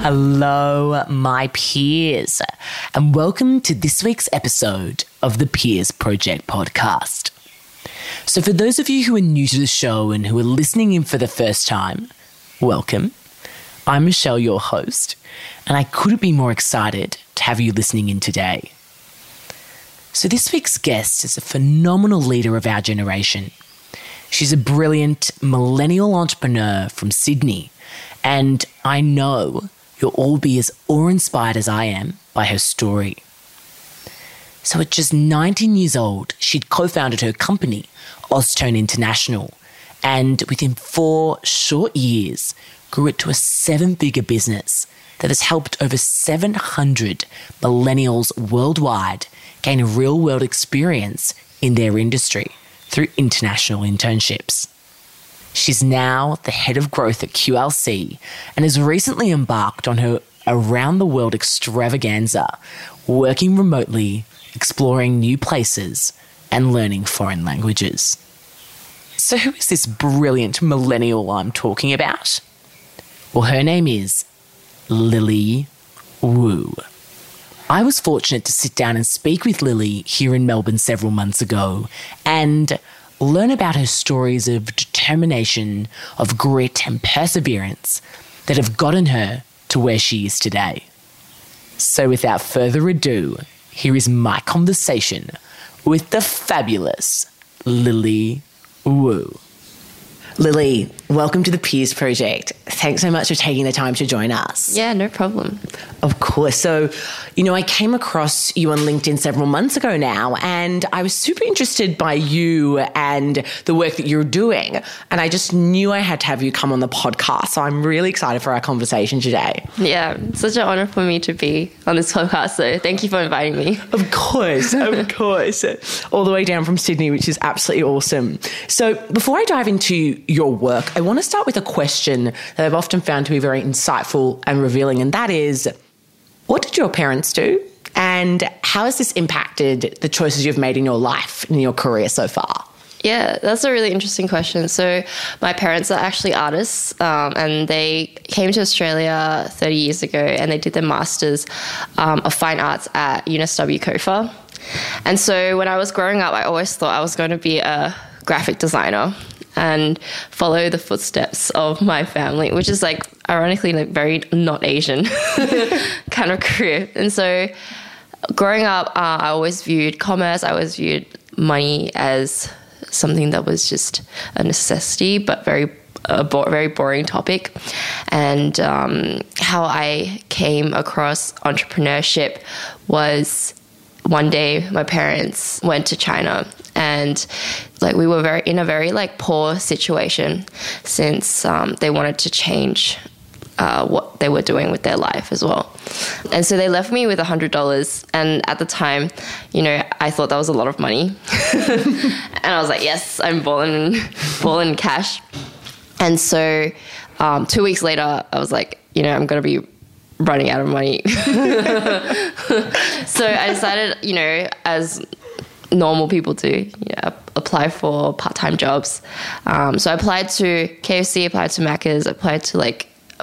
Hello, my peers, and welcome to this week's episode of the Peers Project podcast. So for those of you who are new to the show and who are listening in for the first time, welcome. I'm Michelle, your host, and I couldn't be more excited to have you listening in today. So this week's guest is a phenomenal leader of our generation. She's a brilliant millennial entrepreneur from Sydney, and I know you'll all be as awe-inspired as I am by her story. So at just 19 years old, she'd co-founded her company, Austone International, and within 4 short years, grew it to a 7-figure business that has helped over 700 millennials worldwide gain a real-world experience in their industry through international internships. She's now the head of growth at QLC and has recently embarked on her around-the-world extravaganza, working remotely, exploring new places, and learning foreign languages. So who is this brilliant millennial I'm talking about? Well, her name is Lily Wu. I was fortunate to sit down and speak with Lily here in Melbourne several months ago and learn about her stories of determination, of grit and perseverance that have gotten her to where she is today. So without further ado, here is my conversation with the fabulous Lily Wu. Lily, welcome to the Peers Project. Thanks so much for taking the time to join us. Yeah, no problem. Of course. So, I came across you on LinkedIn several months ago now, and I was super interested by you and the work that you're doing. And I just knew I had to have you come on the podcast. So I'm really excited for our conversation today. Yeah, it's such an honor for me to be on this podcast. So thank you for inviting me. Of course, of course. All the way down from Sydney, which is absolutely awesome. So before I dive into your work, I want to start with a question that I've often found to be very insightful and revealing, and that is, what did your parents do and how has this impacted the choices you've made in your life and in your career so far? Yeah, that's a really interesting question. So my parents are actually artists and they came to Australia 30 years ago and they did their Masters of Fine Arts at UNSW COFA. And so when I was growing up, I always thought I was going to be a graphic designer and follow the footsteps of my family, which is ironically, very not Asian kind of career. And so growing up, I always viewed commerce, I always viewed money as something that was just a necessity, but a very boring topic. And how I came across entrepreneurship was one day my parents went to China and we were in a very poor situation since they wanted to change what they were doing with their life as well. And so they left me with $100. And at the time, I thought that was a lot of money. And I was like, yes, I'm balling cash. And so 2 weeks later, I was like, I'm going to be running out of money. So I decided, as normal people do, apply for part-time jobs. So I applied to KFC, applied to Macca's, applied to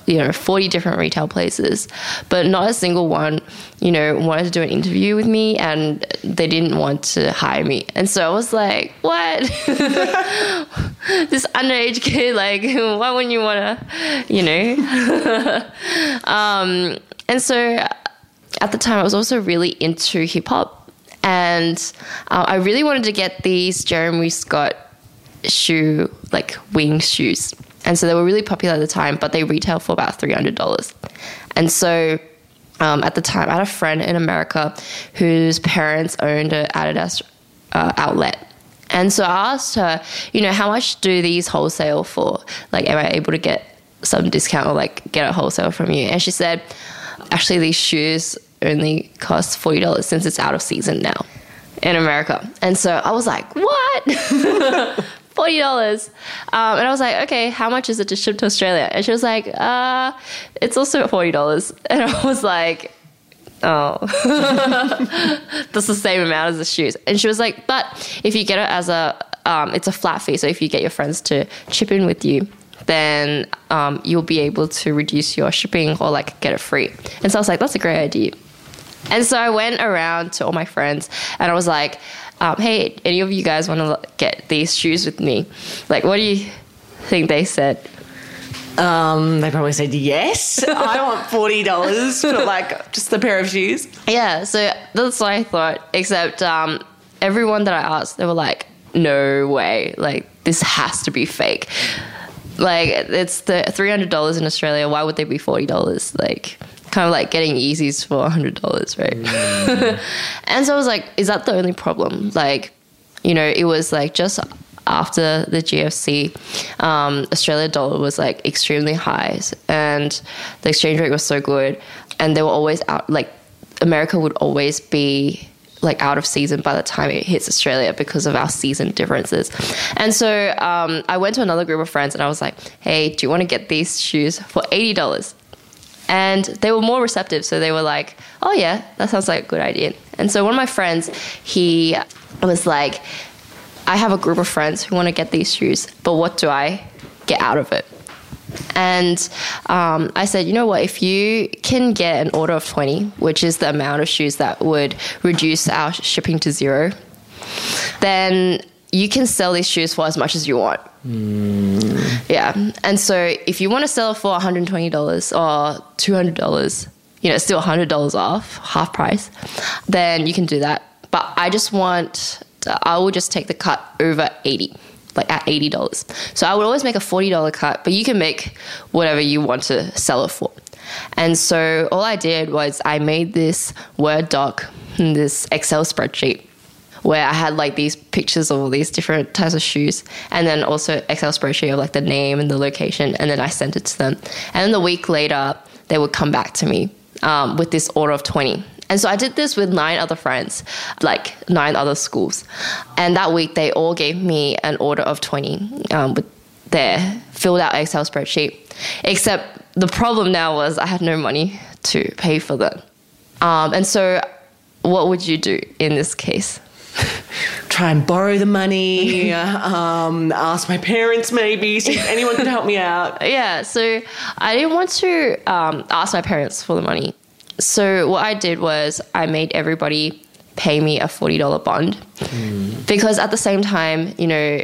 you know, 40 different retail places, but not a single one, you know, wanted to do an interview with me, and they didn't want to hire me. And so I was like, what? This underage kid, like, why wouldn't you want to, you know? And so at the time I was also really into hip hop, and I really wanted to get these Jeremy Scott shoe, like wing shoes. And so they were really popular at the time, but they retail for about $300. And so at the time, I had a friend in America whose parents owned an Adidas outlet. And so I asked her, you know, how much do these wholesale for? Like, am I able to get some discount or like get a wholesale from you? And she said, actually, these shoes only cost $40 since it's out of season now in America. And so I was like, what? $40. And I was like, okay, how much is it to ship to Australia? And she was like, it's also $40. And I was like, oh, that's the same amount as the shoes. And she was like, but if you get it as a, it's a flat fee. So if you get your friends to chip in with you, then you'll be able to reduce your shipping or like get it free. And so I was like, that's a great idea. And so I went around to all my friends and I was like, hey, any of you guys want to get these shoes with me? Like, what do you think they said? They probably said yes. I want $40 for like just a pair of shoes. Yeah, so that's what I thought. Except everyone that I asked, they were like, no way. Like, this has to be fake. Like, it's the $300 in Australia. Why would they be $40? Like, kind of like getting Yeezys for $100, right? Yeah. And so I was like, is that the only problem? Like, you know, it was like just after the GFC, Australia dollar was like extremely high and the exchange rate was so good. And they were always out, like America would always be like out of season by the time it hits Australia because of our season differences. And so I went to another group of friends and I was like, hey, do you want to get these shoes for $80? And they were more receptive. So they were like, oh yeah, that sounds like a good idea. And so one of my friends, he was like, I have a group of friends who want to get these shoes, but what do I get out of it? And I said, you know what, if you can get an order of 20, which is the amount of shoes that would reduce our shipping to zero, then you can sell these shoes for as much as you want. Mm. Yeah. And so if you want to sell for $120 or $200, you know, still $100 off, half price, then you can do that. But I will just take the cut over 80, like at $80. So I would always make a $40 cut, but you can make whatever you want to sell it for. And so all I did was I made this Word doc, this Excel spreadsheet, where I had like these pictures of all these different types of shoes and then also Excel spreadsheet of like the name and the location, and then I sent it to them. And then the week later, they would come back to me with this order of 20. And so I did this with 9 other friends, like 9 other schools. And that week, they all gave me an order of 20 with their filled out Excel spreadsheet. Except the problem now was I had no money to pay for them. And so what would you do in this case? Try and borrow the money, ask my parents maybe, see if anyone could help me out. Yeah, so I didn't want to ask my parents for the money. So what I did was I made everybody pay me a $40 bond because at the same time, you know,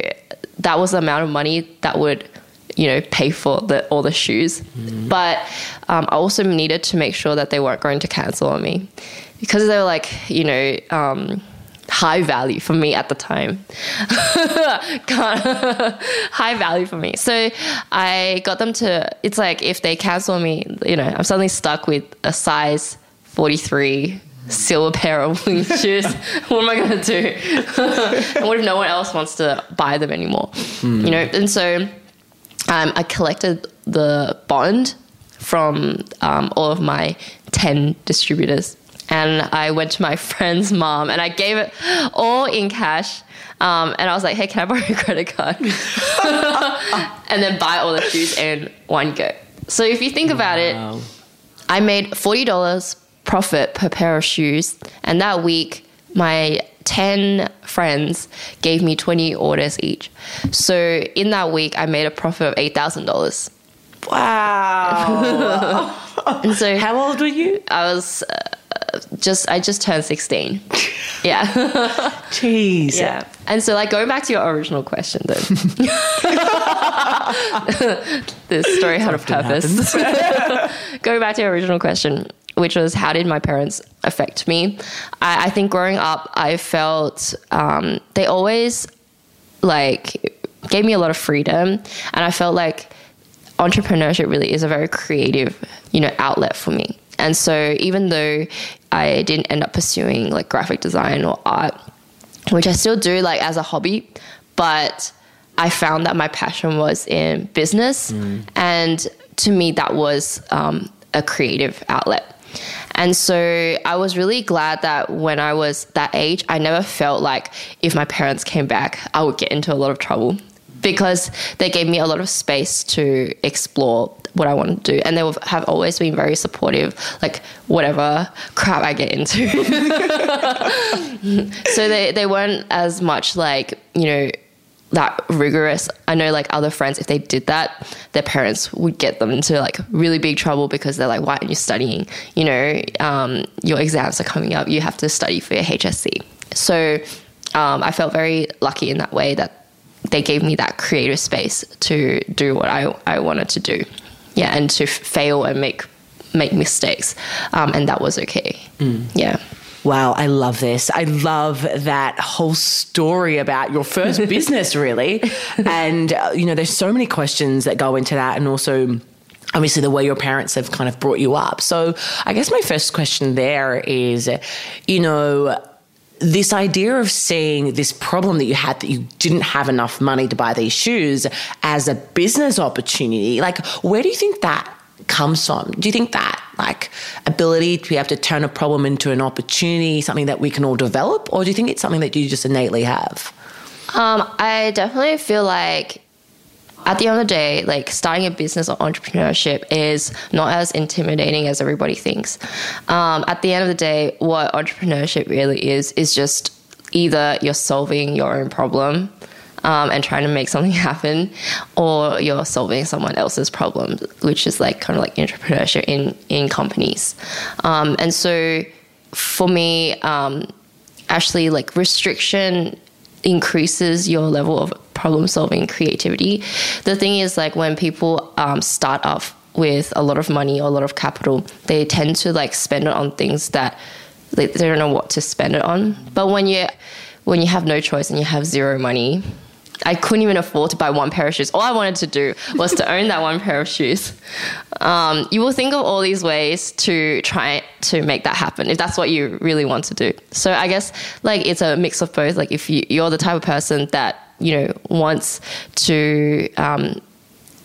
that was the amount of money that would, you know, pay for all the shoes. Mm. But I also needed to make sure that they weren't going to cancel on me because they were like, you know... high value for me at the time. High value for me. So I got them to, it's like if they cancel me, you know, I'm suddenly stuck with a size 43 silver pair of wing shoes. What am I going to do? And what if no one else wants to buy them anymore? Mm. You know, and so I collected the bond from all of my 10 distributors. And I went to my friend's mom and I gave it all in cash. And I was like, hey, can I borrow your credit card? And then buy all the shoes in one go. So if you think about it, I made $40 profit per pair of shoes. And that week, my 10 friends gave me 20 orders each. So in that week, I made a profit of $8,000. Wow. And so, how old were you? I was just turned 16. Yeah. Jeez. Yeah. And so, like, going back to your original question, though, this story had a purpose. Going back to your original question, which was, how did my parents affect me? I think growing up, I felt they always, like, gave me a lot of freedom, and I felt like entrepreneurship really is a very creative, you know, outlet for me. And so even though I didn't end up pursuing like graphic design or art, which I still do like as a hobby, but I found that my passion was in business. And to me, that was a creative outlet. And so I was really glad that when I was that age, I never felt like if my parents came back, I would get into a lot of trouble, because they gave me a lot of space to explore what I wanted to do. And they have always been very supportive, like whatever crap I get into. So they weren't as much like, you know, that rigorous. I know like other friends, if they did that, their parents would get them into like really big trouble, because they're like, why aren't you studying? You know, your exams are coming up. You have to study for your HSC. So I felt very lucky in that way, that they gave me that creative space to do what I wanted to do. Yeah, and to fail and make mistakes. And that was okay. Yeah. Wow, I love this. I love that whole story about your first business, really. And, you know, there's so many questions that go into that, and also obviously the way your parents have kind of brought you up. So I guess my first question there is, you know, this idea of seeing this problem that you had, that you didn't have enough money to buy these shoes, as a business opportunity, like, where do you think that comes from? Do you think that, like, ability to be able to turn a problem into an opportunity, something that we can all develop? Or do you think it's something that you just innately have? I definitely feel like at the end of the day, like, starting a business or entrepreneurship is not as intimidating as everybody thinks. At the end of the day, what entrepreneurship really is just either you're solving your own problem and trying to make something happen, or you're solving someone else's problem, which is like kind of like entrepreneurship in companies. And so for me, actually, like, restriction increases your level of problem solving, creativity. The thing is, like, when people start off with a lot of money or a lot of capital, they tend to like spend it on things that they don't know what to spend it on. But when you have no choice and you have zero money, I couldn't even afford to buy one pair of shoes. All I wanted to do was to own that one pair of shoes. You will think of all these ways to try to make that happen, if that's what you really want to do. So I guess like it's a mix of both. Like, if you're the type of person that, you know, wants to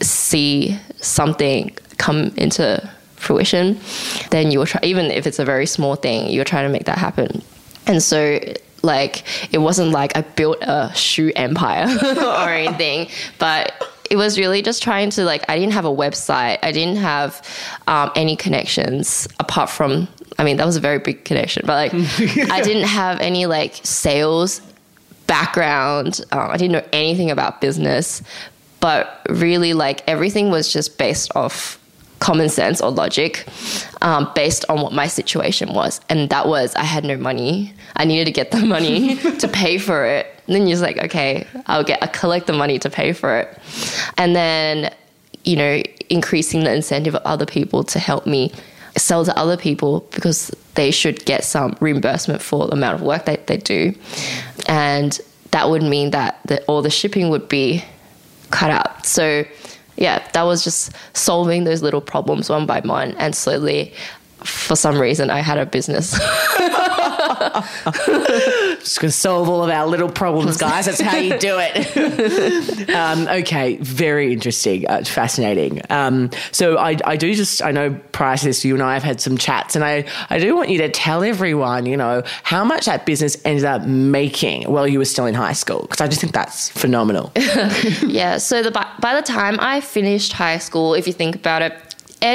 see something come into fruition, then you will try, even if it's a very small thing, you're trying to make that happen. And so, like, it wasn't like I built a shoe empire or anything, but it was really just trying to, like, I didn't have a website. I didn't have any connections apart from, I mean, that was a very big connection, but like I didn't have any like sales background. I didn't know anything about business, but really like everything was just based off common sense or logic, based on what my situation was. And that was, I had no money. I needed to get the money to pay for it. And then you're just like, okay, I'll collect the money to pay for it. And then, you know, increasing the incentive of other people to help me sell to other people, because they should get some reimbursement for the amount of work that they do. And that would mean that all the shipping would be cut out. So yeah, that was just solving those little problems one by one. And slowly, for some reason, I had a business. Just going to solve all of our little problems, guys. That's how you do it. Okay, very interesting, fascinating. So I know prior to this, you and I have had some chats, and I do want you to tell everyone, you know, how much that business ended up making while you were still in high school, because I just think that's phenomenal. Yeah, so by the time I finished high school, if you think about it,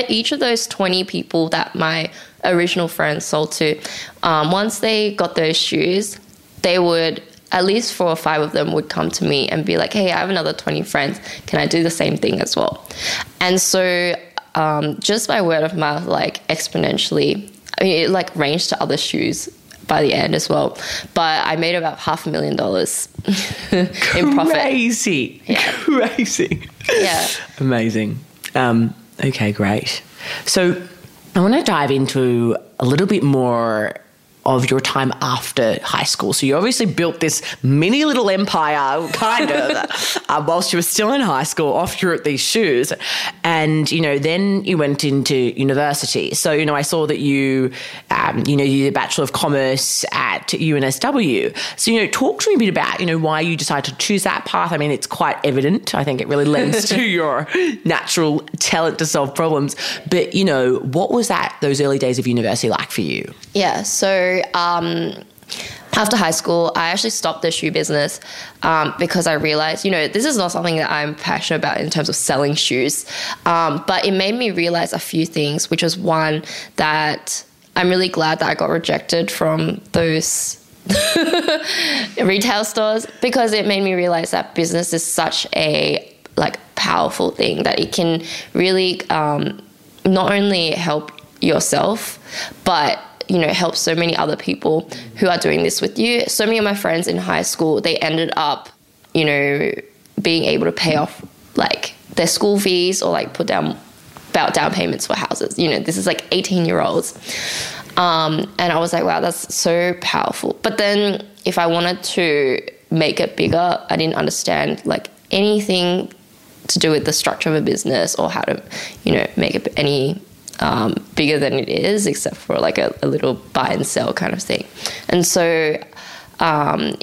each of those 20 people that my original friends sold to, once they got those shoes, they would at least 4 or 5 of them would come to me and be like, hey, I have another 20 friends. Can I do the same thing as well? And so just by word of mouth, like exponentially, I mean, it like ranged to other shoes by the end as well. But I made about $500,000 in profit. Crazy. Yeah. Crazy. Yeah. Amazing. Okay, great. So I want to dive into a little bit more of your time after high school. So you obviously built this mini little empire, kind of, whilst you were still in high school, off you were at these shoes. And, you know, then you went into university. So, you know, I saw that you, you did a Bachelor of Commerce at UNSW. So, you know, talk to me a bit about, you know, why you decided to choose that path. I mean, it's quite evident. I think it really lends to your natural talent to solve problems. But, you know, what was that, those early days of university like for you? Yeah, so after high school, I actually stopped the shoe business because I realized, you know, this is not something that I'm passionate about in terms of selling shoes. But it made me realize a few things, which was one, that I'm really glad that I got rejected from those retail stores, because it made me realize that business is such a like powerful thing that it can really not only help yourself, but you know, help so many other people who are doing this with you. So many of my friends in high school, they ended up, you know, being able to pay off like their school fees or like put down about down payments for houses. You know, this is like 18-year-olds. And I was like, wow, that's so powerful. But then if I wanted to make it bigger, I didn't understand like anything to do with the structure of a business or how to, you know, make it any bigger than it is, except for like a little buy and sell kind of thing. And so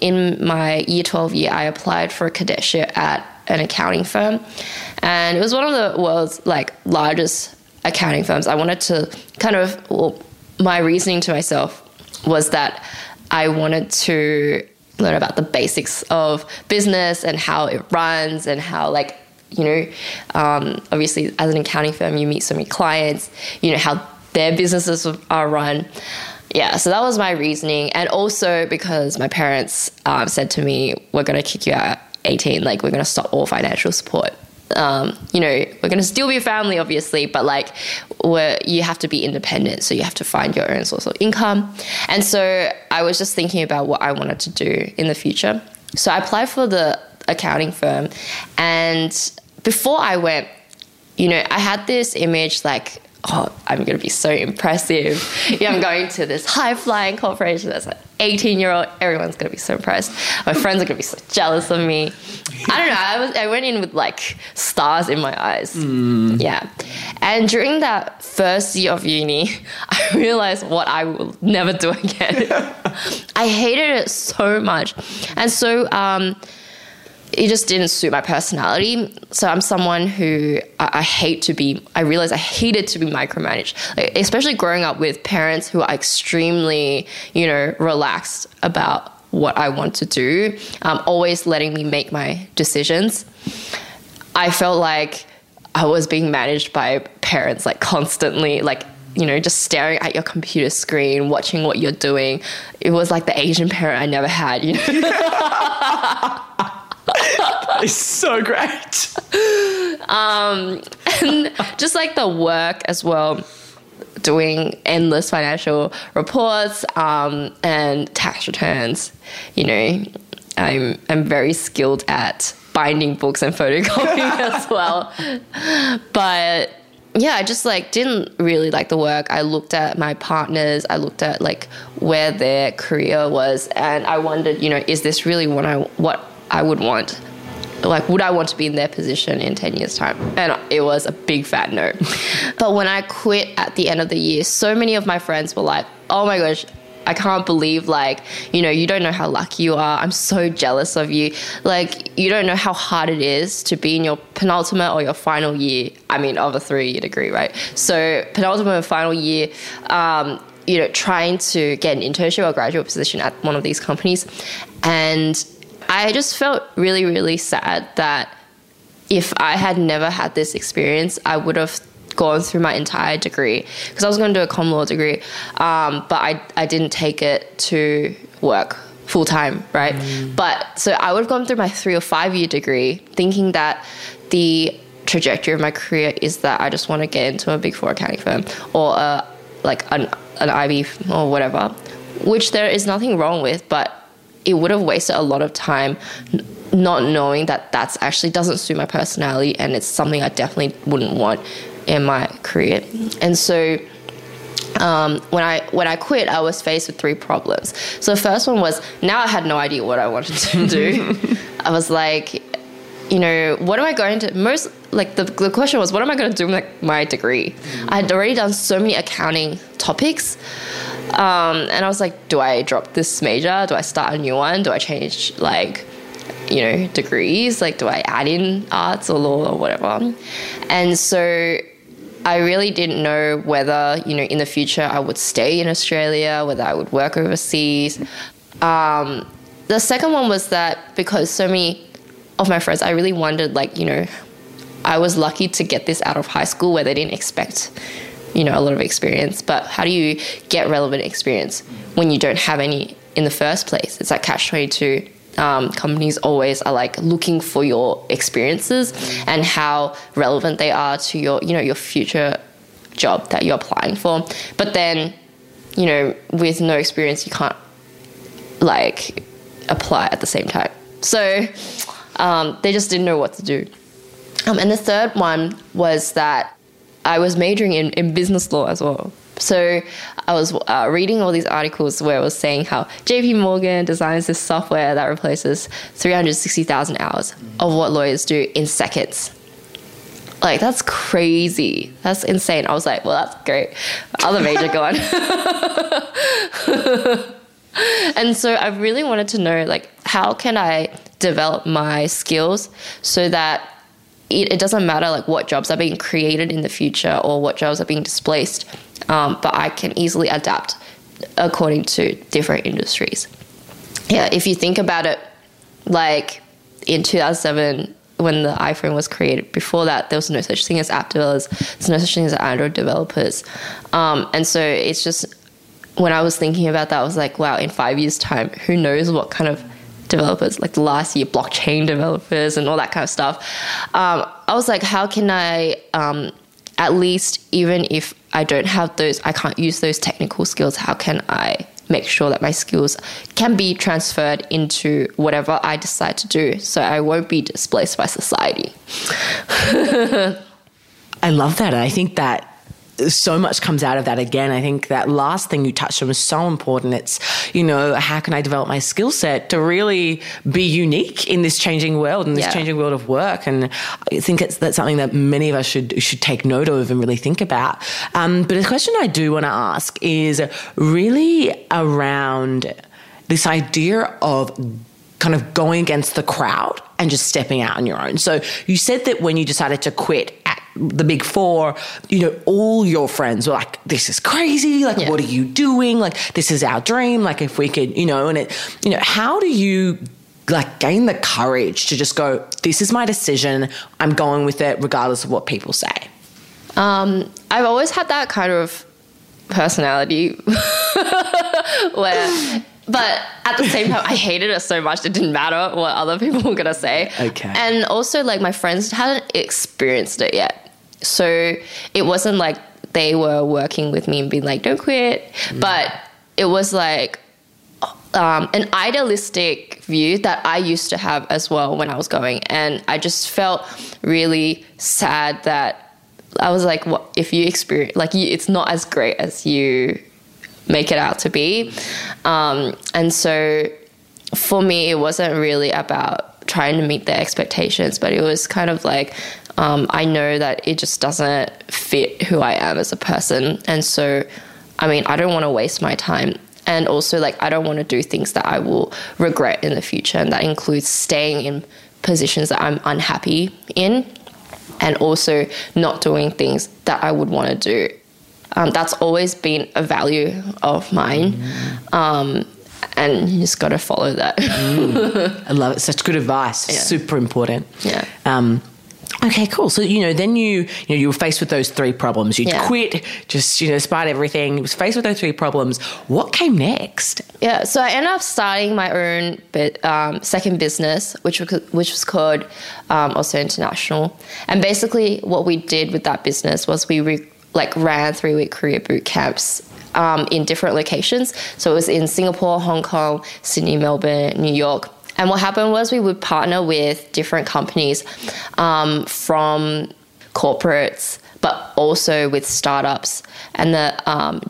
in my year 12 year, I applied for a cadetship at an accounting firm, and it was one of the world's like largest accounting firms. I wanted to kind of, well, my reasoning to myself was that I wanted to learn about the basics of business and how it runs and how like, you know, obviously as an accounting firm, you meet so many clients, you know, how their businesses are run. Yeah, so that was my reasoning. And also because my parents said to me, we're going to kick you out at 18, like we're going to stop all financial support. You know, we're going to still be a family, obviously, but like you have to be independent. So you have to find your own source of income. And so I was just thinking about what I wanted to do in the future. So I applied for the accounting firm, and before I went, you know, I had this image like, oh, I'm going to be so impressive. Yeah, I'm going to this high-flying corporation that's like 18-year-old. Everyone's going to be so impressed. My friends are going to be so jealous of me. I don't know. I went in with like stars in my eyes. Mm. Yeah. And during that first year of uni, I realized what I will never do again. I hated it so much. And so it just didn't suit my personality. So I'm someone who I realized I hated to be micromanaged, like, especially growing up with parents who are extremely, you know, relaxed about what I want to do, always letting me make my decisions. I felt like I was being managed by parents, like constantly, like, you know, just staring at your computer screen, watching what you're doing. It was like the Asian parent I never had, you know. It's so great. And just like the work as well, doing endless financial reports and tax returns. You know, I'm very skilled at binding books and photocopying as well. But yeah, I just like didn't really like the work. I looked at my partners. I looked at like where their career was, and I wondered, you know, is this really what I would want? Like, would I want to be in their position in 10 years' time? And it was a big fat no. But when I quit at the end of the year, so many of my friends were like, oh my gosh, I can't believe, like, you know, you don't know how lucky you are. I'm so jealous of you. Like, you don't know how hard it is to be in your penultimate or your final year. I mean, of a 3-year degree, right? So penultimate and final year, you know, trying to get an internship or graduate position at one of these companies. And I just felt really, really sad that if I had never had this experience, I would have gone through my entire degree, because I was going to do a common law degree, but I didn't take it to work. full time, right? But so I would have gone through my 3 or 5 year degree thinking that the trajectory of my career is that I just want to get into a Big Four accounting firm or an IB or whatever, which there is nothing wrong with, but it would have wasted a lot of time not knowing that that's actually doesn't suit my personality and it's something I definitely wouldn't want in my career. And so when I quit, I was faced with 3 problems. So the first one was, now I had no idea what I wanted to do. I was like, you know, what am I going to most, like the question was, what am I going to do with my degree? I had already done so many accounting topics. And I was like, do I drop this major? Do I start a new one? Do I change, like, you know, degrees? Like, do I add in arts or law or whatever? And so I really didn't know whether, you know, in the future I would stay in Australia, whether I would work overseas. The second one was that because so many of my friends, I really wondered, like, you know, I was lucky to get this out of high school where they didn't expect, you know, a lot of experience. But how do you get relevant experience when you don't have any in the first place? It's like Catch-22. Companies always are like looking for your experiences and how relevant they are to your, you know, your future job that you're applying for. But then, you know, with no experience, you can't like apply at the same time. So they just didn't know what to do. And the third one was that I was majoring in business law as well. So I was reading all these articles where it was saying how JP Morgan designs this software that replaces 360,000 hours of what lawyers do in seconds. Like, that's crazy. That's insane. I was like, well, that's great. Other major gone. And so I really wanted to know, like, how can I develop my skills so that it doesn't matter, like, what jobs are being created in the future or what jobs are being displaced. But I can easily adapt according to different industries. Yeah, if you think about it, like in 2007, when the iPhone was created, before that, there was no such thing as app developers. There's no such thing as Android developers. And so it's just, when I was thinking about that, I was like, wow, in 5 years' time, who knows what kind of developers, like the last year, blockchain developers and all that kind of stuff. I was like, how can I, at least even if I don't have those, I can't use those technical skills, how can I make sure that my skills can be transferred into whatever I decide to do so I won't be displaced by society? I love that. I think that so much comes out of that. Again, I think that last thing you touched on was so important. It's, you know, how can I develop my skill set to really be unique in this changing world, in this changing world of work? And I think that's something that many of us should take note of and really think about. But a question I do want to ask is really around this idea of kind of going against the crowd and just stepping out on your own. So you said that when you decided to quit at the Big Four, you know, all your friends were like, this is crazy. Like, what are you doing? Like, this is our dream. Like, if we could, you know, and it, you know, how do you like gain the courage to just go, this is my decision. I'm going with it regardless of what people say? I've always had that kind of personality where... But at the same time, I hated it so much. It didn't matter what other people were going to say. Okay. And also, like, my friends hadn't experienced it yet. So it wasn't like they were working with me and being like, don't quit. Mm. But it was like an idealistic view that I used to have as well when I was going. And I just felt really sad that I was like, what if you experience, like, it's not as great as you make it out to be. And so for me, it wasn't really about trying to meet their expectations, but it was kind of like, I know that it just doesn't fit who I am as a person. And so, I mean, I don't want to waste my time. And also, like, I don't want to do things that I will regret in the future. And that includes staying in positions that I'm unhappy in and also not doing things that I would want to do. That's always been a value of mine. And you just got to follow that. I love it. Such good advice. Yeah. Super important. Yeah. Okay, cool. So, then you were faced with those three problems. You'd quit, just, despite everything. You was faced with those three problems. What came next? Yeah, so I ended up starting my own second business, which was called Austone International. And basically what we did with that business was we ran 3-week career boot camps in different locations. So it was in Singapore, Hong Kong, Sydney, Melbourne, New York. And what happened was we would partner with different companies from corporates, but also with startups. And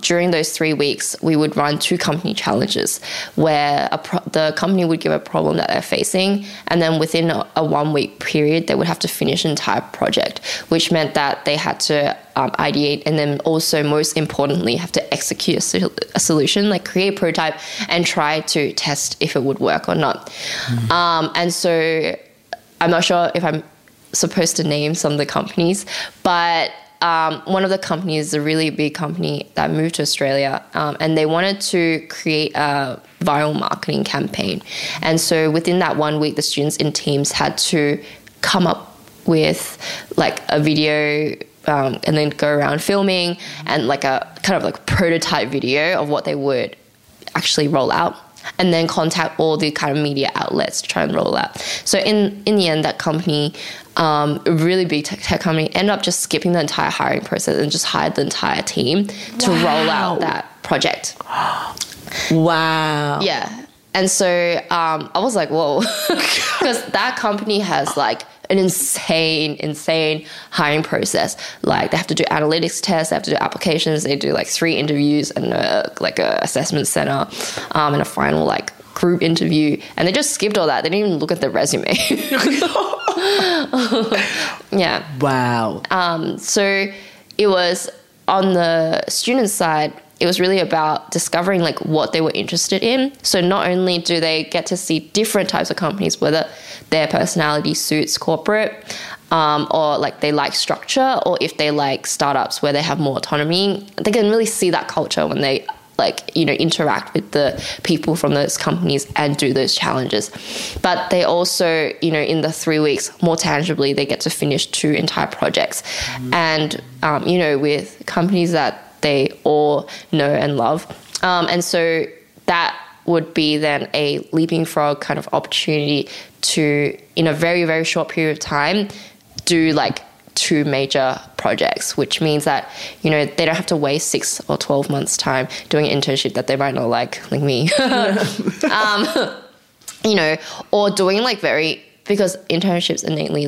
during those 3 weeks, we would run 2 company challenges where the company would give a problem that they're facing. And then within a 1-week period, they would have to finish an entire project, which meant that they had to ideate and then also, most importantly, have to execute a solution, like create a prototype and try to test if it would work or not. Mm-hmm. And so I'm not sure if I'm supposed to name some of the companies, but one of the companies is a really big company that moved to Australia, and they wanted to create a viral marketing campaign. And so within that 1 week, the students in teams had to come up with a video and then go around filming and a prototype video of what they would actually roll out, and then contact all the kind of media outlets to try and roll out. So in the end, that company, a really big tech company, ended up just skipping the entire hiring process and just hired the entire team to roll out that project. Wow. Yeah. And so I was like, whoa, because that company has an insane hiring process. They have to do analytics tests, they have to do applications, they do 3 interviews and a assessment center and a final group interview. And they just skipped all that. They didn't even look at the resume. Yeah. Wow. So it was on the student side, it was really about discovering what they were interested in. So not only do they get to see different types of companies, whether their personality suits corporate, or they like structure, or if they like startups where they have more autonomy, they can really see that culture when they interact with the people from those companies and do those challenges. But they also, in the 3 weeks, more tangibly, they get to finish 2 entire projects. Mm-hmm. And, with companies that they all know and love. And so that would be then a leaping frog kind of opportunity to, in a very, very short period of time, do 2 major projects, which means that, they don't have to waste 6 or 12 months' time doing an internship that they might not like me. Or doing because internships innately,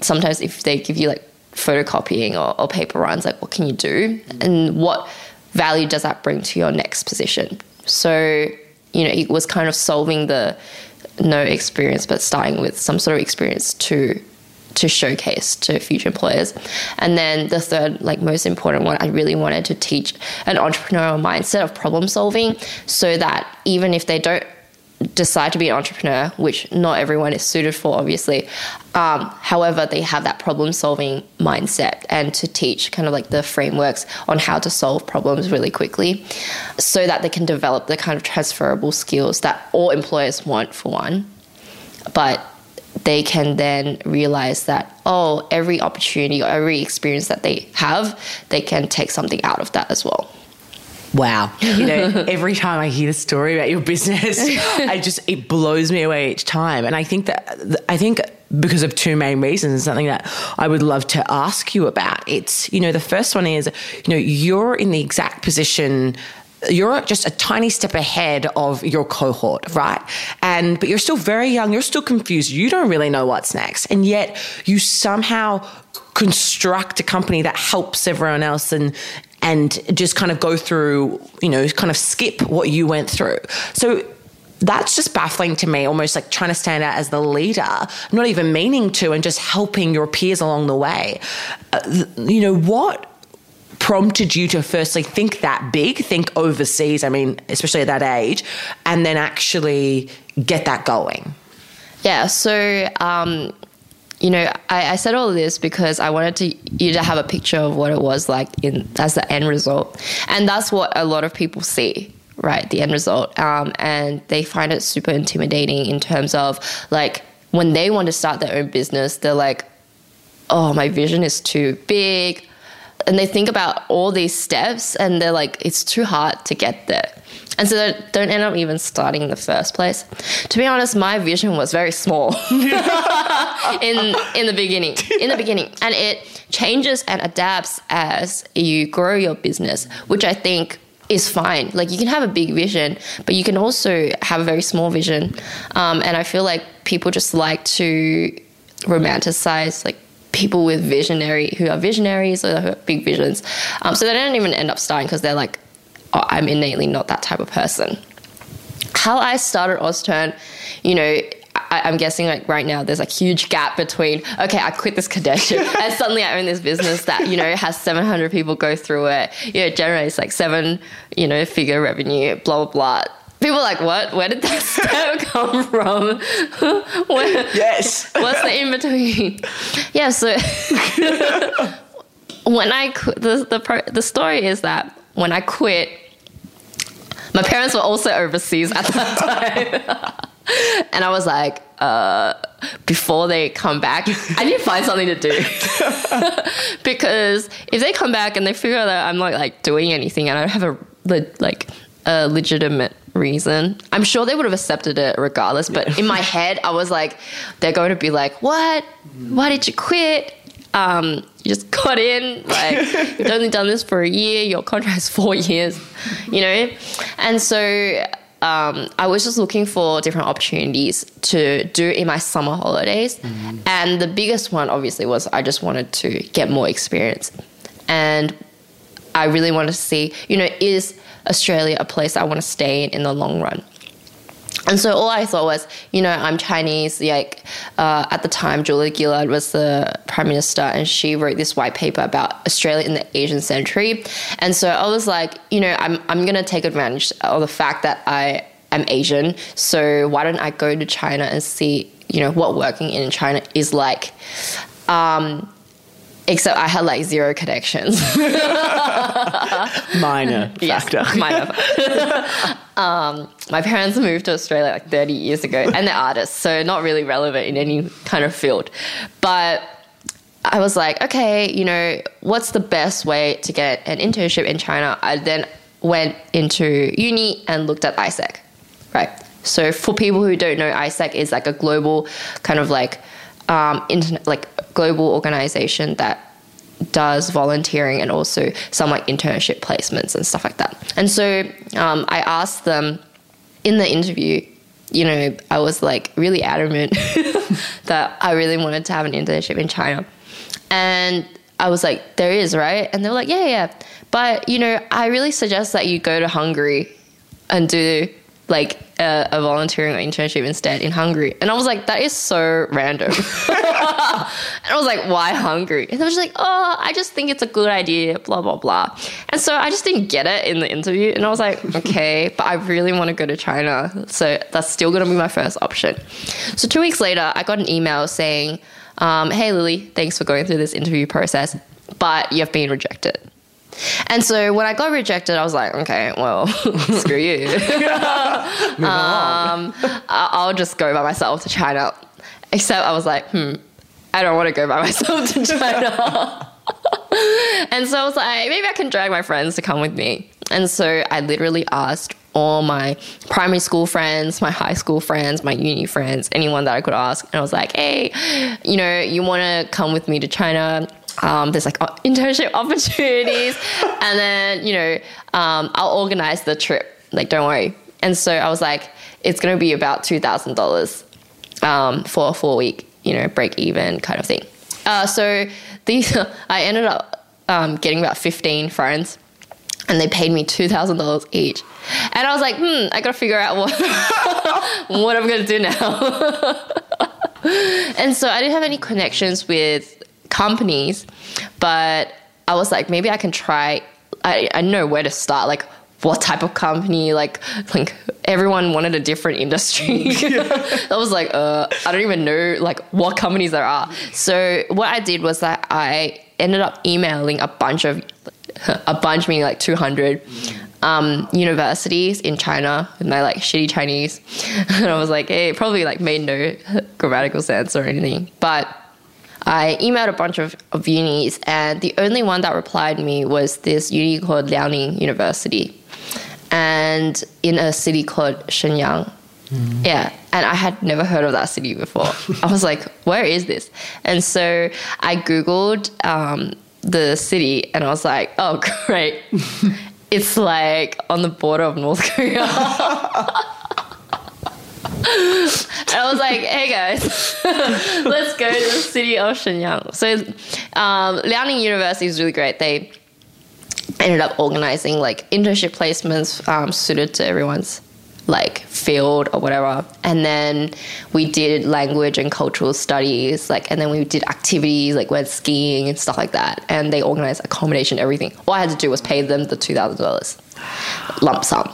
sometimes if they give you photocopying or paper runs, what can you do and what value does that bring to your next position? So, it was kind of solving the no experience, but starting with some sort of experience to showcase to future employers. And then the third, most important one, I really wanted to teach an entrepreneurial mindset of problem solving, so that even if they don't decide to be an entrepreneur, which not everyone is suited for, obviously. However, they have that problem-solving mindset, and to teach kind of the frameworks on how to solve problems really quickly, so that they can develop the kind of transferable skills that all employers want, for one. But they can then realize that, every opportunity or every experience that they have, they can take something out of that as well. Wow. Every time I hear the story about your business, it blows me away each time. And I think because of 2 main reasons, and something that I would love to ask you about. It's, the first one is, you're in the exact position. You're just a tiny step ahead of your cohort, right? But you're still very young. You're still confused. You don't really know what's next. And yet you somehow construct a company that helps everyone else and just kind of go through, kind of skip what you went through. So that's just baffling to me, almost like trying to stand out as the leader, not even meaning to, and just helping your peers along the way. What prompted you to firstly think that big, think overseas, I mean, especially at that age, and then actually get that going? Yeah, so... I said all this because I wanted you to have a picture of what it was like as the end result. And that's what a lot of people see, right, the end result. And they find it super intimidating in terms of when they want to start their own business, they're like, oh, my vision is too big. And they think about all these steps and they're like, it's too hard to get there. And so they don't end up even starting in the first place. To be honest, my vision was very small in the beginning. And it changes and adapts as you grow your business, which I think is fine. Like, you can have a big vision, but you can also have a very small vision. And I feel like people just like to romanticize, like, people with visionaries or who have big visions. So they don't even end up starting because they're like, oh, I'm innately not that type of person. How I started Austone, you know, I'm guessing like right now there's a huge gap between, okay, I quit this cadet and suddenly I own this business that, you know, has 700 people go through it. You know, generates like seven figure revenue, blah, blah, blah. People are like, what? Where did that step come from? Yes. What's the in-between? Yeah, so when I quit, the story is that when I quit, my parents were also overseas at that time. And I was like, before they come back, I need to find something to do. Because if they come back and they figure out that I'm not like doing anything and I don't have a legitimate reason, I'm sure they would have accepted it regardless, but in my head I was like, they're going to be like, what? Why did you quit? You just got in, like, you've only done this for a year, your contract's 4 years, you know? And so I was just looking for different opportunities to do in my summer holidays. Mm. And the biggest one obviously was I just wanted to get more experience. And I really wanted to see, you know, is Australia a place I want to stay in the long run? And so all I thought was, you know, I'm Chinese. Like, at the time, Julia Gillard was the prime minister and she wrote this white paper about Australia in the Asian century. And so I was like, you know, I'm going to take advantage of the fact that I am Asian. So why don't I go to China and see, you know, what working in China is like? Except I had like zero connections. Minor factor. Yes, minor factor. My parents moved to Australia like 30 years ago and they're artists, so not really relevant in any kind of field. But I was like, okay, you know, what's the best way to get an internship in China? I then went into uni and looked at AIESEC, right? So for people who don't know, AIESEC is like a global kind of like internet, like global organization that does volunteering and also some like internship placements and stuff like that. And so I asked them in the interview, you know, I was like really adamant that I really wanted to have an internship in China. And I was like, there is, right? And they were like, yeah. But, you know, I really suggest that you go to Hungary and do like a volunteering or internship instead in Hungary. And I was like, that is so random. And I was like, why Hungary? And I was just like, oh, I just think it's a good idea, blah, blah, blah. And so I just didn't get it in the interview. And I was like, okay, but I really want to go to China. So that's still going to be my first option. So 2 weeks later, I got an email saying, hey, Lily, thanks for going through this interview process, but you've been rejected. And so when I got rejected, I was like, okay, well, screw you. I'll just go by myself to China. Except I was like, I don't want to go by myself to China. And so I was like, maybe I can drag my friends to come with me. And so I literally asked all my primary school friends, my high school friends, my uni friends, anyone that I could ask. And I was like, hey, you know, you want to come with me to China? There's like internship opportunities. And then, you know, I'll organize the trip. Like, don't worry. And so I was like, it's going to be about $2,000 for a 4-week, you know, break even kind of thing. So I ended up getting about 15 friends. And they paid me $2,000 each. And I was like, I got to figure out what I'm going to do now. And so I didn't have any connections with companies, but I was like, maybe I can try. I know where to start. Like, what type of company? Like everyone wanted a different industry. I was like, I don't even know like what companies there are. So what I did was that I ended up emailing a bunch, meaning like 200 universities in China with my like shitty Chinese. And I was like, hey, it probably like made no grammatical sense or anything. But I emailed a bunch of unis, and the only one that replied me was this uni called Liaoning University, and in a city called Shenyang. Mm. Yeah, and I had never heard of that city before. I was like, where is this? And so I Googled the city, and I was like, oh, great. It's like on the border of North Korea. And I was like, hey guys, let's go to the city of Shenyang. So Liaoning University is really great. They ended up organizing like internship placements suited to everyone's like field or whatever. And then we did language and cultural studies, like, and then we did activities, like went skiing and stuff like that. And they organized accommodation, everything. All I had to do was pay them the $2,000 lump sum.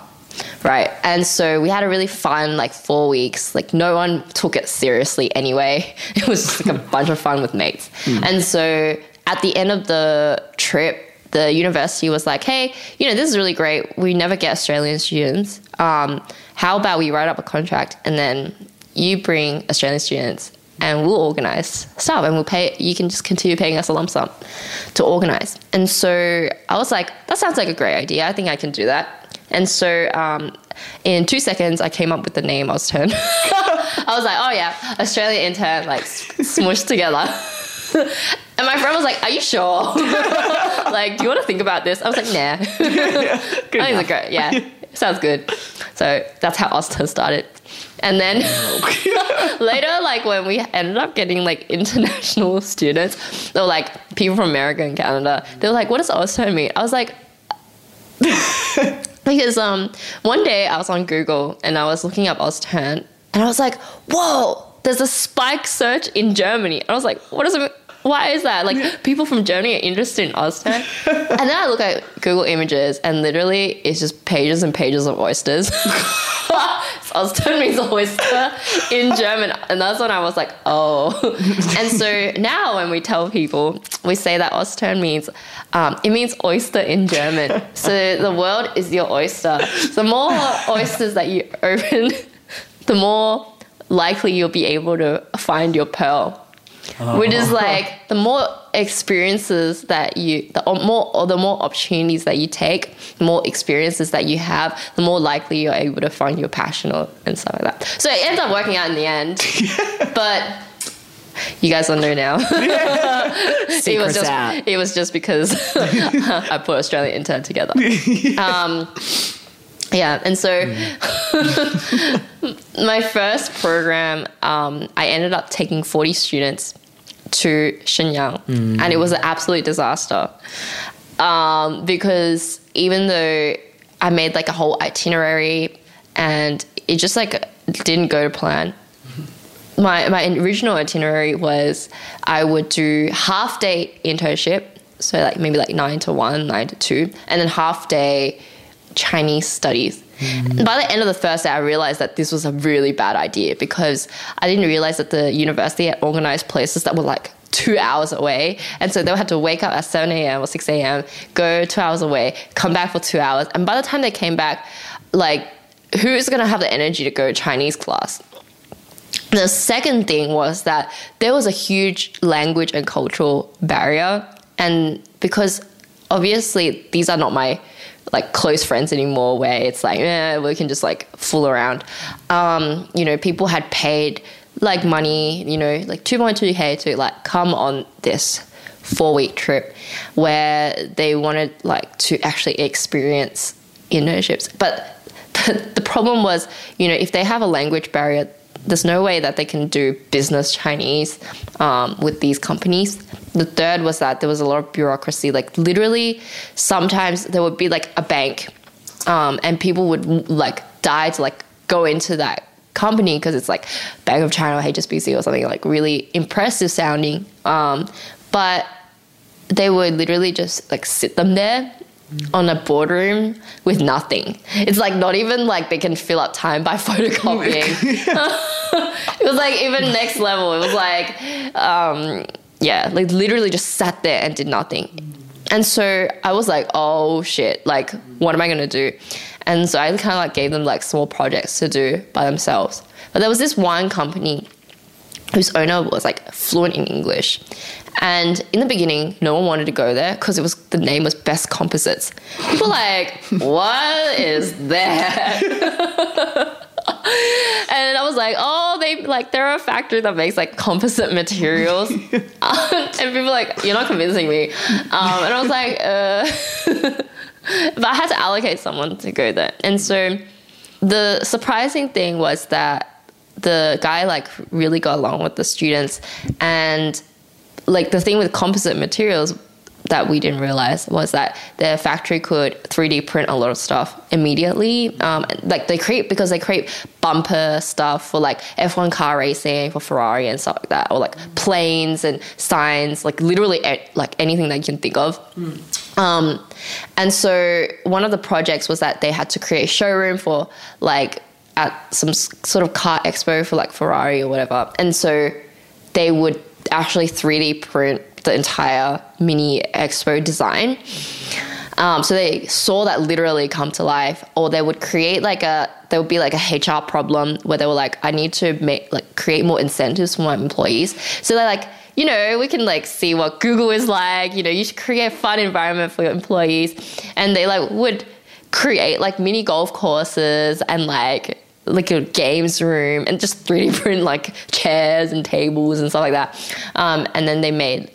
Right. And so we had a really fun, like 4 weeks, like no one took it seriously anyway. It was just like a bunch of fun with mates. Mm. And so at the end of the trip, the university was like, hey, you know, this is really great. We never get Australian students. How about we write up a contract and then you bring Australian students and we'll organize stuff and we'll pay, you can just continue paying us a lump sum to organize. And so I was like, that sounds like a great idea. I think I can do that. And so in 2 seconds, I came up with the name Austone. I was like, oh yeah, Australian intern, like smooshed together. And my friend was like, are you sure? Like, do you want to think about this? I was like, nah. I think it's great. Yeah, sounds good. So that's how Austone started. And then later, like when we ended up getting like international students, they were like people from America and Canada. They were like, what does Austone mean? I was like, because one day I was on Google and I was looking up Austone and I was like, whoa, there's a spike search in Germany. And I was like, what does it mean? Why is that? Like, people from Germany are interested in Austone. And then I look at Google Images, and literally it's just pages and pages of oysters. Austone means oyster in German. And that's when I was like, oh. And so now when we tell people, we say that Austone means, it means oyster in German. So the world is your oyster. So the more oysters that you open, the more likely you'll be able to find your pearl. Oh. Which is like the more experiences that you, the more opportunities that you take, the more experiences that you have, the more likely you're able to find your passion or, and stuff like that. So it ends up working out in the end, but you guys all know now. It was just because I put Australian intern together. Yeah, and so my first program, I ended up taking 40 students to Shenyang, and it was an absolute disaster because even though I made like a whole itinerary and it just like didn't go to plan. My original itinerary was I would do half day internship, so like maybe like 9 to 1, 9 to 2, and then half day Chinese studies. Mm. By the end of the first day, I realized that this was a really bad idea because I didn't realize that the university had organized places that were like 2 hours away. And so they had to wake up at 7 a.m. or 6 a.m., go 2 hours away, come back for 2 hours. And by the time they came back, like, who's going to have the energy to go to Chinese class? The second thing was that there was a huge language and cultural barrier. And because obviously these are not my like close friends anymore, where it's like, we can just like fool around. You know, people had paid like money, you know, like 2.2K to like come on this 4-week trip where they wanted like to actually experience internships. But the problem was, you know, if they have a language barrier, there's no way that they can do business Chinese with these companies. The third was that there was a lot of bureaucracy. Like literally sometimes there would be like a bank and people would like die to like go into that company because it's like Bank of China or HSBC or something like really impressive sounding. But they would literally just like sit them there on a boardroom with nothing. It's like not even like they can fill up time by photocopying. It was like even next level. It was like, like literally just sat there and did nothing. And so I was like, oh shit, like what am I going to do? And so I kind of like gave them like small projects to do by themselves. But there was this one company whose owner was like fluent in English. And in the beginning, no one wanted to go there because it was, the name was Best Composites. People were like, what is that? And I was like, oh, they're a factory that makes like composite materials. And people were like, you're not convincing me. And I was like, but I had to allocate someone to go there. And so the surprising thing was that the guy like really got along with the students. And like the thing with composite materials that we didn't realize was that their factory could 3D print a lot of stuff immediately. Like they create bumper stuff for like F1 car racing, for Ferrari and stuff like that, or like planes and signs, like literally like anything that you can think of. And so one of the projects was that they had to create a showroom for like at some sort of car expo for like Ferrari or whatever. And so they would actually 3D print the entire mini expo design. So they saw that literally come to life. Or they would create there would be like a HR problem where they were like, I need to create more incentives for my employees. So they're like, you know, we can like see what Google is like, you know, you should create a fun environment for your employees. And they like would create like mini golf courses and like a games room and just 3D print like chairs and tables and stuff like that. And then they made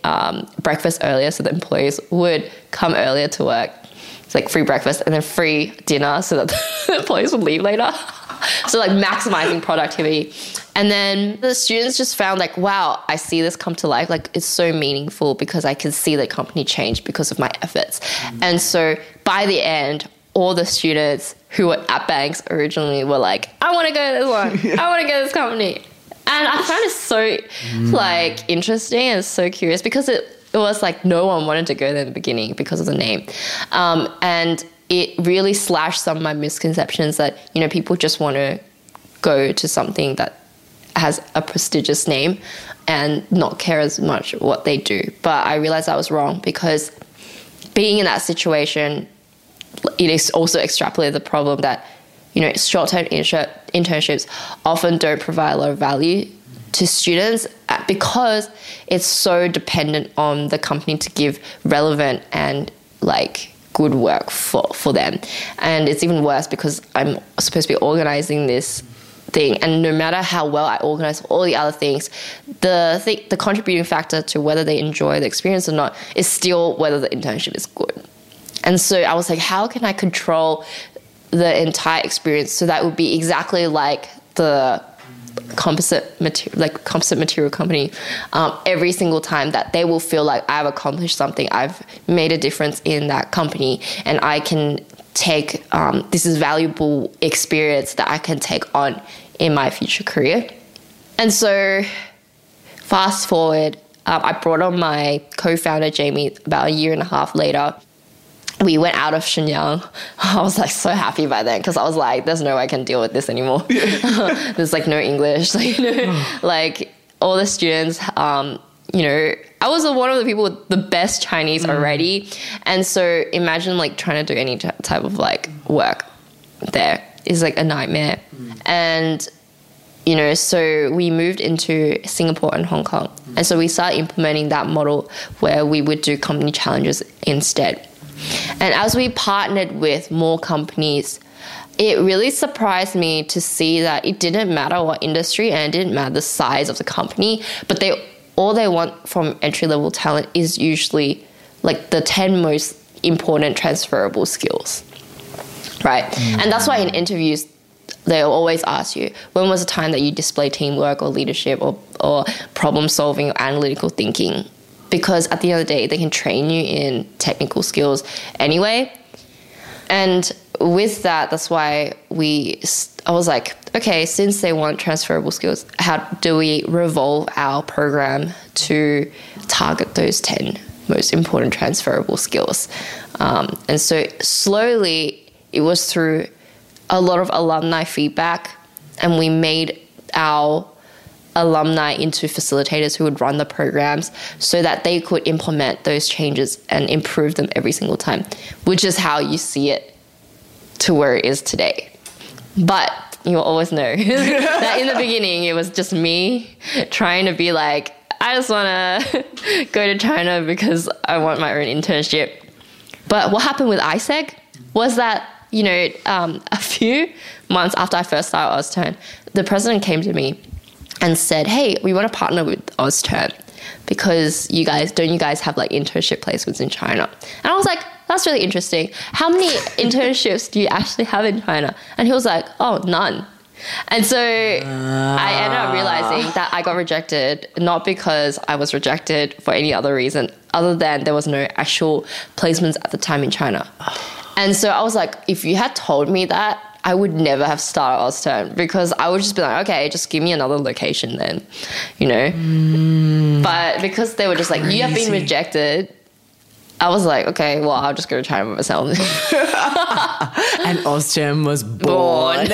breakfast earlier so the employees would come earlier to work. It's like free breakfast and then free dinner so that the employees would leave later. So like maximizing productivity. And then the students just found like, wow, I see this come to life. Like it's so meaningful because I can see the company change because of my efforts. And so by the end, all the students who were at banks originally were like, I want to go to this one. I want to go to this company. And I found it so like interesting and so curious because it was like no one wanted to go there in the beginning because of the name. And it really slashed some of my misconceptions that, you know, people just want to go to something that has a prestigious name and not care as much what they do. But I realized I was wrong because being in that situation, it is also extrapolated the problem that, you know, short-term internships often don't provide a lot of value to students because it's so dependent on the company to give relevant and like good work for them. And it's even worse because I'm supposed to be organizing this thing, and no matter how well I organize all the other things, the contributing factor to whether they enjoy the experience or not is still whether the internship is good. And so I was like, how can I control the entire experience so that it would be exactly like the composite material company every single time, that they will feel like I've accomplished something, I've made a difference in that company, and I can take this is valuable experience that I can take on in my future career. And so fast forward, I brought on my co-founder Jamie about a year and a half later. We went out of Shenyang. I was like so happy by then because I was like, there's no way I can deal with this anymore. There's like no English. Like, you know, like all the students, you know, I was one of the people with the best Chinese already. And so imagine like trying to do any type of like work there is like a nightmare. And, you know, so we moved into Singapore and Hong Kong. And so we started implementing that model where we would do company challenges instead. And as we partnered with more companies, it really surprised me to see that it didn't matter what industry and it didn't matter the size of the company, but all they want from entry-level talent is usually like the 10 most important transferable skills, right? And that's why in interviews, they'll always ask you, when was the time that you displayed teamwork or leadership or problem-solving or analytical thinking? Because at the end of the day, they can train you in technical skills anyway. And with that, that's why I was like, okay, since they want transferable skills, how do we revolve our program to target those 10 most important transferable skills? And so slowly, it was through a lot of alumni feedback, and we made our alumni into facilitators who would run the programs so that they could implement those changes and improve them every single time, which is how you see it to where it is today. But you'll always know that in the beginning it was just me trying to be like, I just want to go to China because I want my own internship. But what happened with AIESEC was that, you know, a few months after I first started Austone, the president came to me and said, hey, we want to partner with Austone because you guys have like internship placements in China? And I was like, that's really interesting. How many internships do you actually have in China? And he was like, oh, none. And so I ended up realizing that I got rejected, not because I was rejected for any other reason other than there was no actual placements at the time in China. And so I was like, if you had told me that, I would never have started Austone because I would just be like, okay, just give me another location then, you know. But because they were just like, you have been rejected, I was like, okay, well, I'll just go to China by myself. And Austone was born.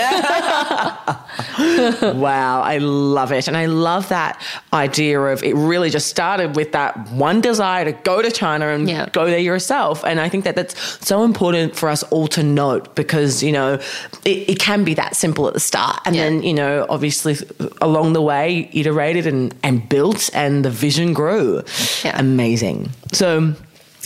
Wow, I love it. And I love that idea of it really just started with that one desire to go to China and go there yourself. And I think that that's so important for us all to note because, you know, it can be that simple at the start. And then, you know, obviously along the way, iterated and built and the vision grew. Yeah. Amazing. So...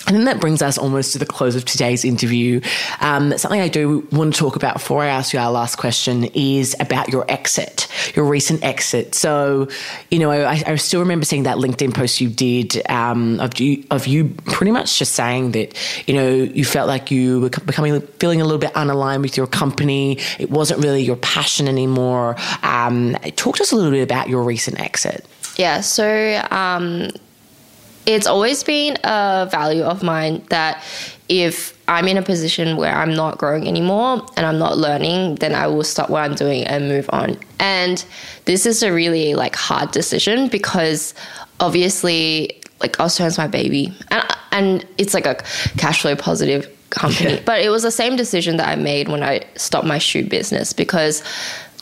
and then that brings us almost to the close of today's interview. Something I do want to talk about before I ask you our last question is about your exit, your recent exit. So, you know, I still remember seeing that LinkedIn post you did of you pretty much just saying that, you know, you felt like you were feeling a little bit unaligned with your company. It wasn't really your passion anymore. Talk to us a little bit about your recent exit. Yeah, so... it's always been a value of mine that if I'm in a position where I'm not growing anymore and I'm not learning, then I will stop what I'm doing and move on. And this is a really like hard decision because obviously like Austone's my baby and it's like a cash flow positive company. Yeah. But it was the same decision that I made when I stopped my shoe business because,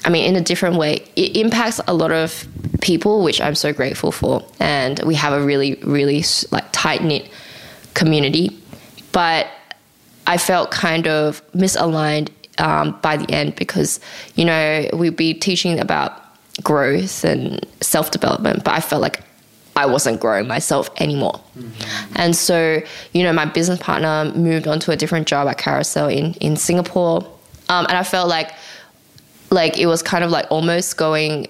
I mean, in a different way, it impacts a lot of people, which I'm so grateful for. And we have a really, really like tight-knit community. But I felt kind of misaligned by the end because, you know, we'd be teaching about growth and self-development, but I felt like I wasn't growing myself anymore. Mm-hmm. And so, you know, my business partner moved on to a different job at Carousel in Singapore. And I felt like it was kind of like almost going,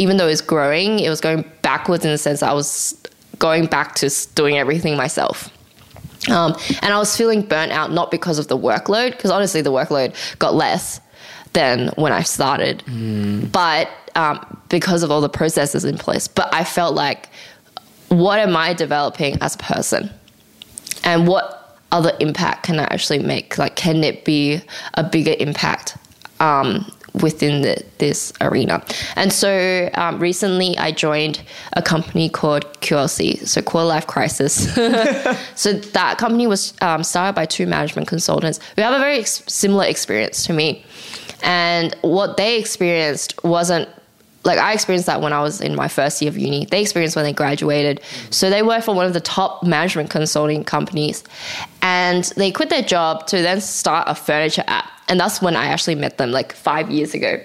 even though it's growing, it was going backwards in the sense that I was going back to doing everything myself. And I was feeling burnt out, not because of the workload, because honestly the workload got less than when I started, but because of all the processes in place. But I felt like, what am I developing as a person? And what other impact can I actually make? Like, can it be a bigger impact within this arena? And so recently I joined a company called QLC, so Quarter Life Crisis. So that company was started by two management consultants who have a very similar experience to me. And what they experienced wasn't, like I experienced that when I was in my first year of uni. They experienced when they graduated. So they worked for one of the top management consulting companies and they quit their job to then start a furniture app. And that's when I actually met them like 5 years ago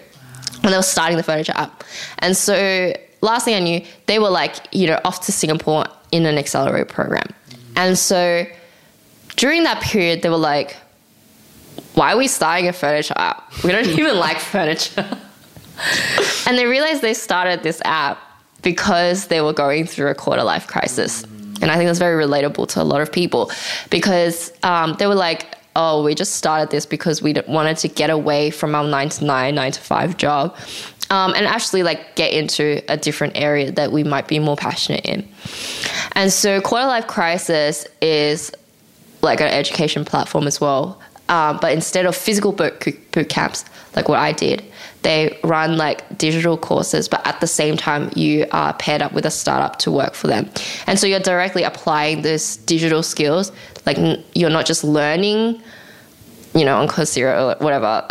when they were starting the furniture app. And so last thing I knew, they were like, you know, off to Singapore in an accelerator program. And so during that period, they were like, why are we starting a furniture app? We don't even like furniture. And they realized they started this app because they were going through a quarter life crisis. And I think that's very relatable to a lot of people because they were like, oh, we just started this because we wanted to get away from our 9 to 5 job and actually like get into a different area that we might be more passionate in. And so Quarter Life Crisis is like an education platform as well. But instead of physical boot camps, like what I did, they run like digital courses, but at the same time you are paired up with a startup to work for them. And so you're directly applying these digital skills. Like you're not just learning, you know, on Coursera or whatever.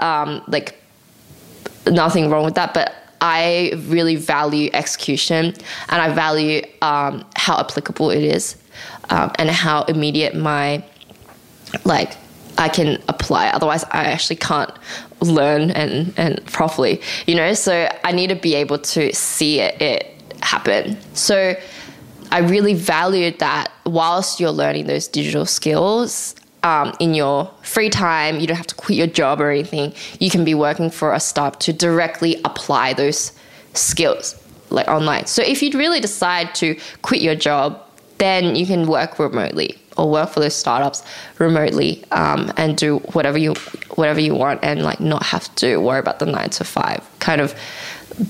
Like nothing wrong with that, but I really value execution and I value how applicable it is and how immediate my like I can apply. Otherwise, I actually can't learn and properly, you know? So I need to be able to see it happen. So I really valued that whilst you're learning those digital skills, in your free time, you don't have to quit your job or anything. You can be working for a startup to directly apply those skills like online. So if you'd really decide to quit your job, then you can work remotely or work for those startups remotely, and do whatever you want, and like not have to worry about the 9 to 5. Kind of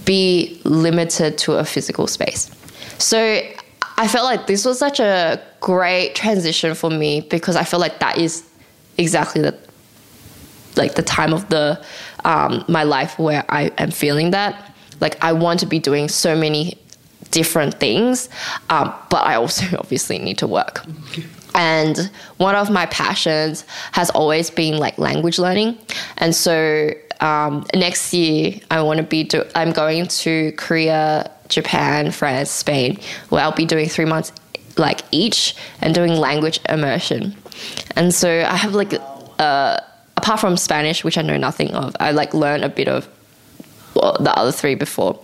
be limited to a physical space. So I felt like this was such a great transition for me, because I feel like that is exactly the time of the my life where I am feeling that. Like I want to be doing so many different things, but I also obviously need to work. And one of my passions has always been like language learning. And so next year I'm going to Korea, Japan, France, Spain, where I'll be doing 3 months like each and doing language immersion. And so I have like, apart from Spanish, which I know nothing of, I like learned a bit of the other three before.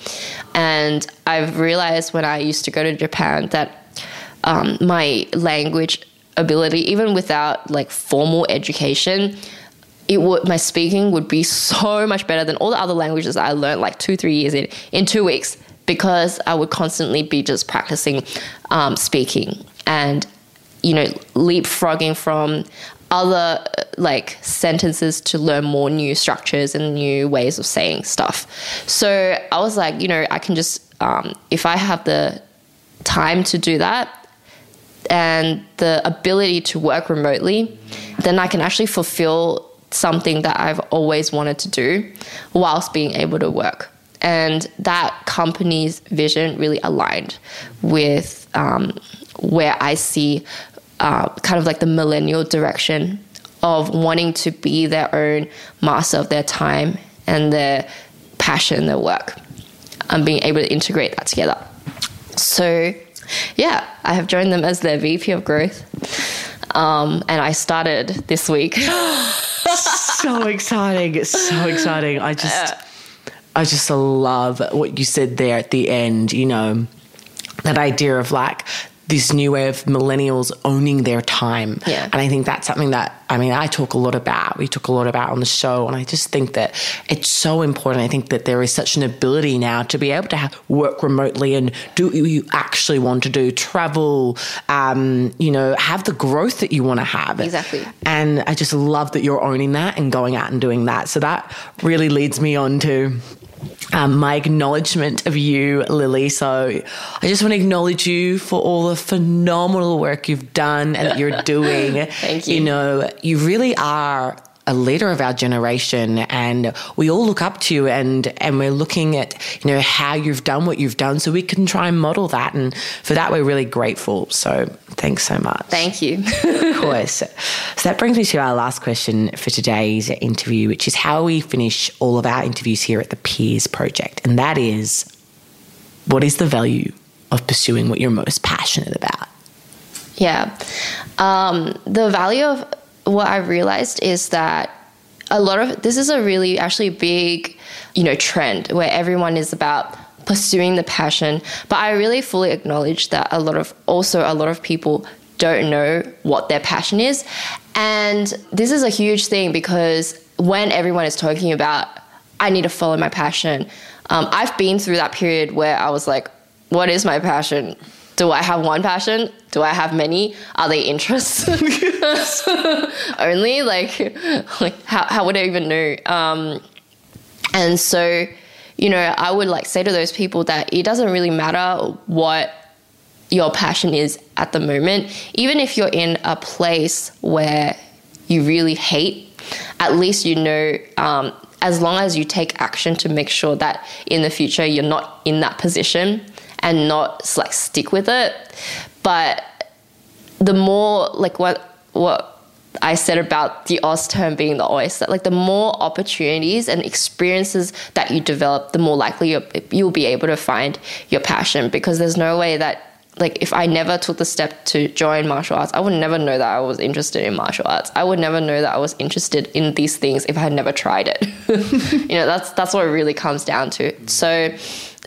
And I've realized when I used to go to Japan that my language ability, even without like formal education, my speaking would be so much better than all the other languages I learned like 2-3 years in 2 weeks. Because I would constantly be just practicing speaking and, you know, leapfrogging from other like sentences to learn more new structures and new ways of saying stuff. So I was like, you know, I can just, if I have the time to do that and the ability to work remotely, then I can actually fulfill something that I've always wanted to do whilst being able to work. And that company's vision really aligned with where I see kind of like the millennial direction of wanting to be their own master of their time and their passion, their work, and being able to integrate that together. So, yeah, I have joined them as their VP of growth. And I started this week. So exciting. I just love what you said there at the end, you know, that idea of like this new way of millennials owning their time. Yeah. And I think that's something that, I mean, we talk a lot about on the show. And I just think that it's so important. I think that there is such an ability now to be able to work remotely and do what you actually want to do, travel, you know, have the growth that you want to have. Exactly. And I just love that you're owning that and going out and doing that. So that really leads me on to my acknowledgement of you, Lily. So I just want to acknowledge you for all the phenomenal work you've done and that you're doing. Thank you. You know, you really are a leader of our generation, and we all look up to you, and we're looking at, you know, how you've done what you've done so we can try and model that. And for that, we're really grateful. So thanks so much. Thank you. Of course. So that brings me to our last question for today's interview, which is how we finish all of our interviews here at the Peers Project. And that is, what is the value of pursuing what you're most passionate about? Yeah. The value of what I realized is that this is a really actually big, you know, trend where everyone is about pursuing the passion. But I really fully acknowledge that a lot of people don't know what their passion is. And this is a huge thing, because when everyone is talking about, I need to follow my passion. I've been through that period where I was like, what is my passion? Do I have one passion? Do I have many? Are they interests only? Like how would I even know? And so, you know, I would like say to those people that it doesn't really matter what your passion is at the moment. Even if you're in a place where you really hate, at least you know, as long as you take action to make sure that in the future you're not in that position, and not like stick with it. But the more like what I said about the Austone being the oyster, like the more opportunities and experiences that you develop, the more likely you'll be able to find your passion, because there's no way that like if I never took the step to join martial arts, I would never know that I was interested in martial arts. I would never know that I was interested in these things if I had never tried it. You know, that's what it really comes down to. So,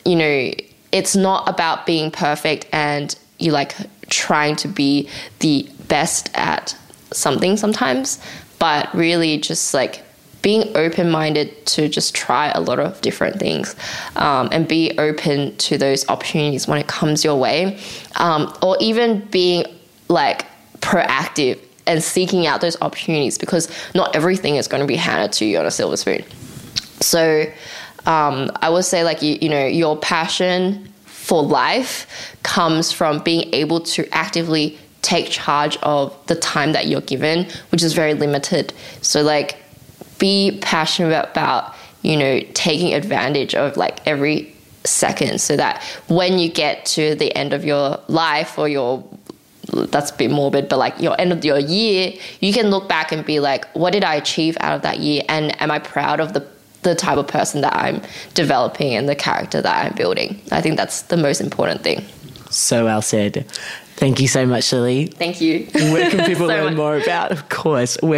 you know, it's not about being perfect and you like trying to be the best at something sometimes, but really just like being open-minded to just try a lot of different things, and be open to those opportunities when it comes your way, or even being like proactive and seeking out those opportunities, because not everything is going to be handed to you on a silver spoon. So I would say like, you know, your passion for life comes from being able to actively take charge of the time that you're given, which is very limited. So like, be passionate about, you know, taking advantage of like every second, so that when you get to the end of your life or your, that's a bit morbid, but like your end of your year, you can look back and be like, what did I achieve out of that year? And am I proud of the type of person that I'm developing and the character that I'm building? I think that's the most important thing. So well said. Thank you so much, Lily. Thank you. Where can people where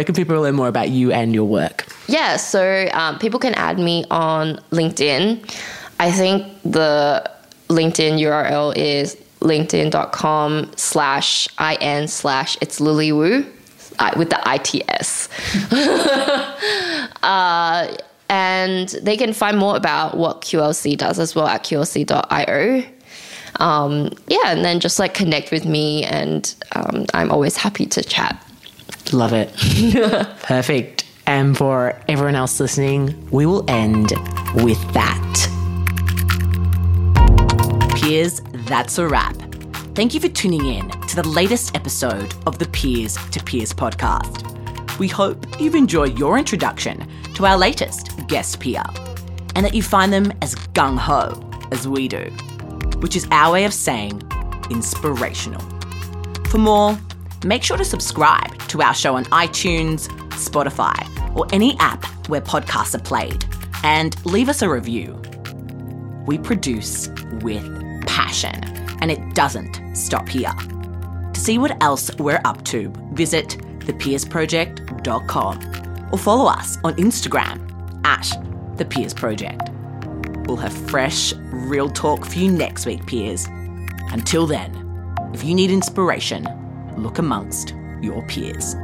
can people learn more about you and your work? Yeah, so people can add me on LinkedIn. I think the LinkedIn URL is linkedin.com/in/itslilywu with the ITS. And they can find more about what QLC does as well at qlc.io. Yeah, and then just like connect with me, and I'm always happy to chat. Love it. Perfect. And for everyone else listening, we will end with that. Peers, that's a wrap. Thank you for tuning in to the latest episode of the Peers to Peers podcast. We hope you've enjoyed your introduction to our latest guest peer, and that you find them as gung-ho as we do, which is our way of saying inspirational. For more, make sure to subscribe to our show on iTunes, Spotify, or any app where podcasts are played, and leave us a review. We produce with passion, and it doesn't stop here. To see what else we're up to, visit thepeersproject.com or follow us on Instagram at thepeersproject. We'll have fresh, real talk for you next week, peers. Until then, if you need inspiration, look amongst your peers.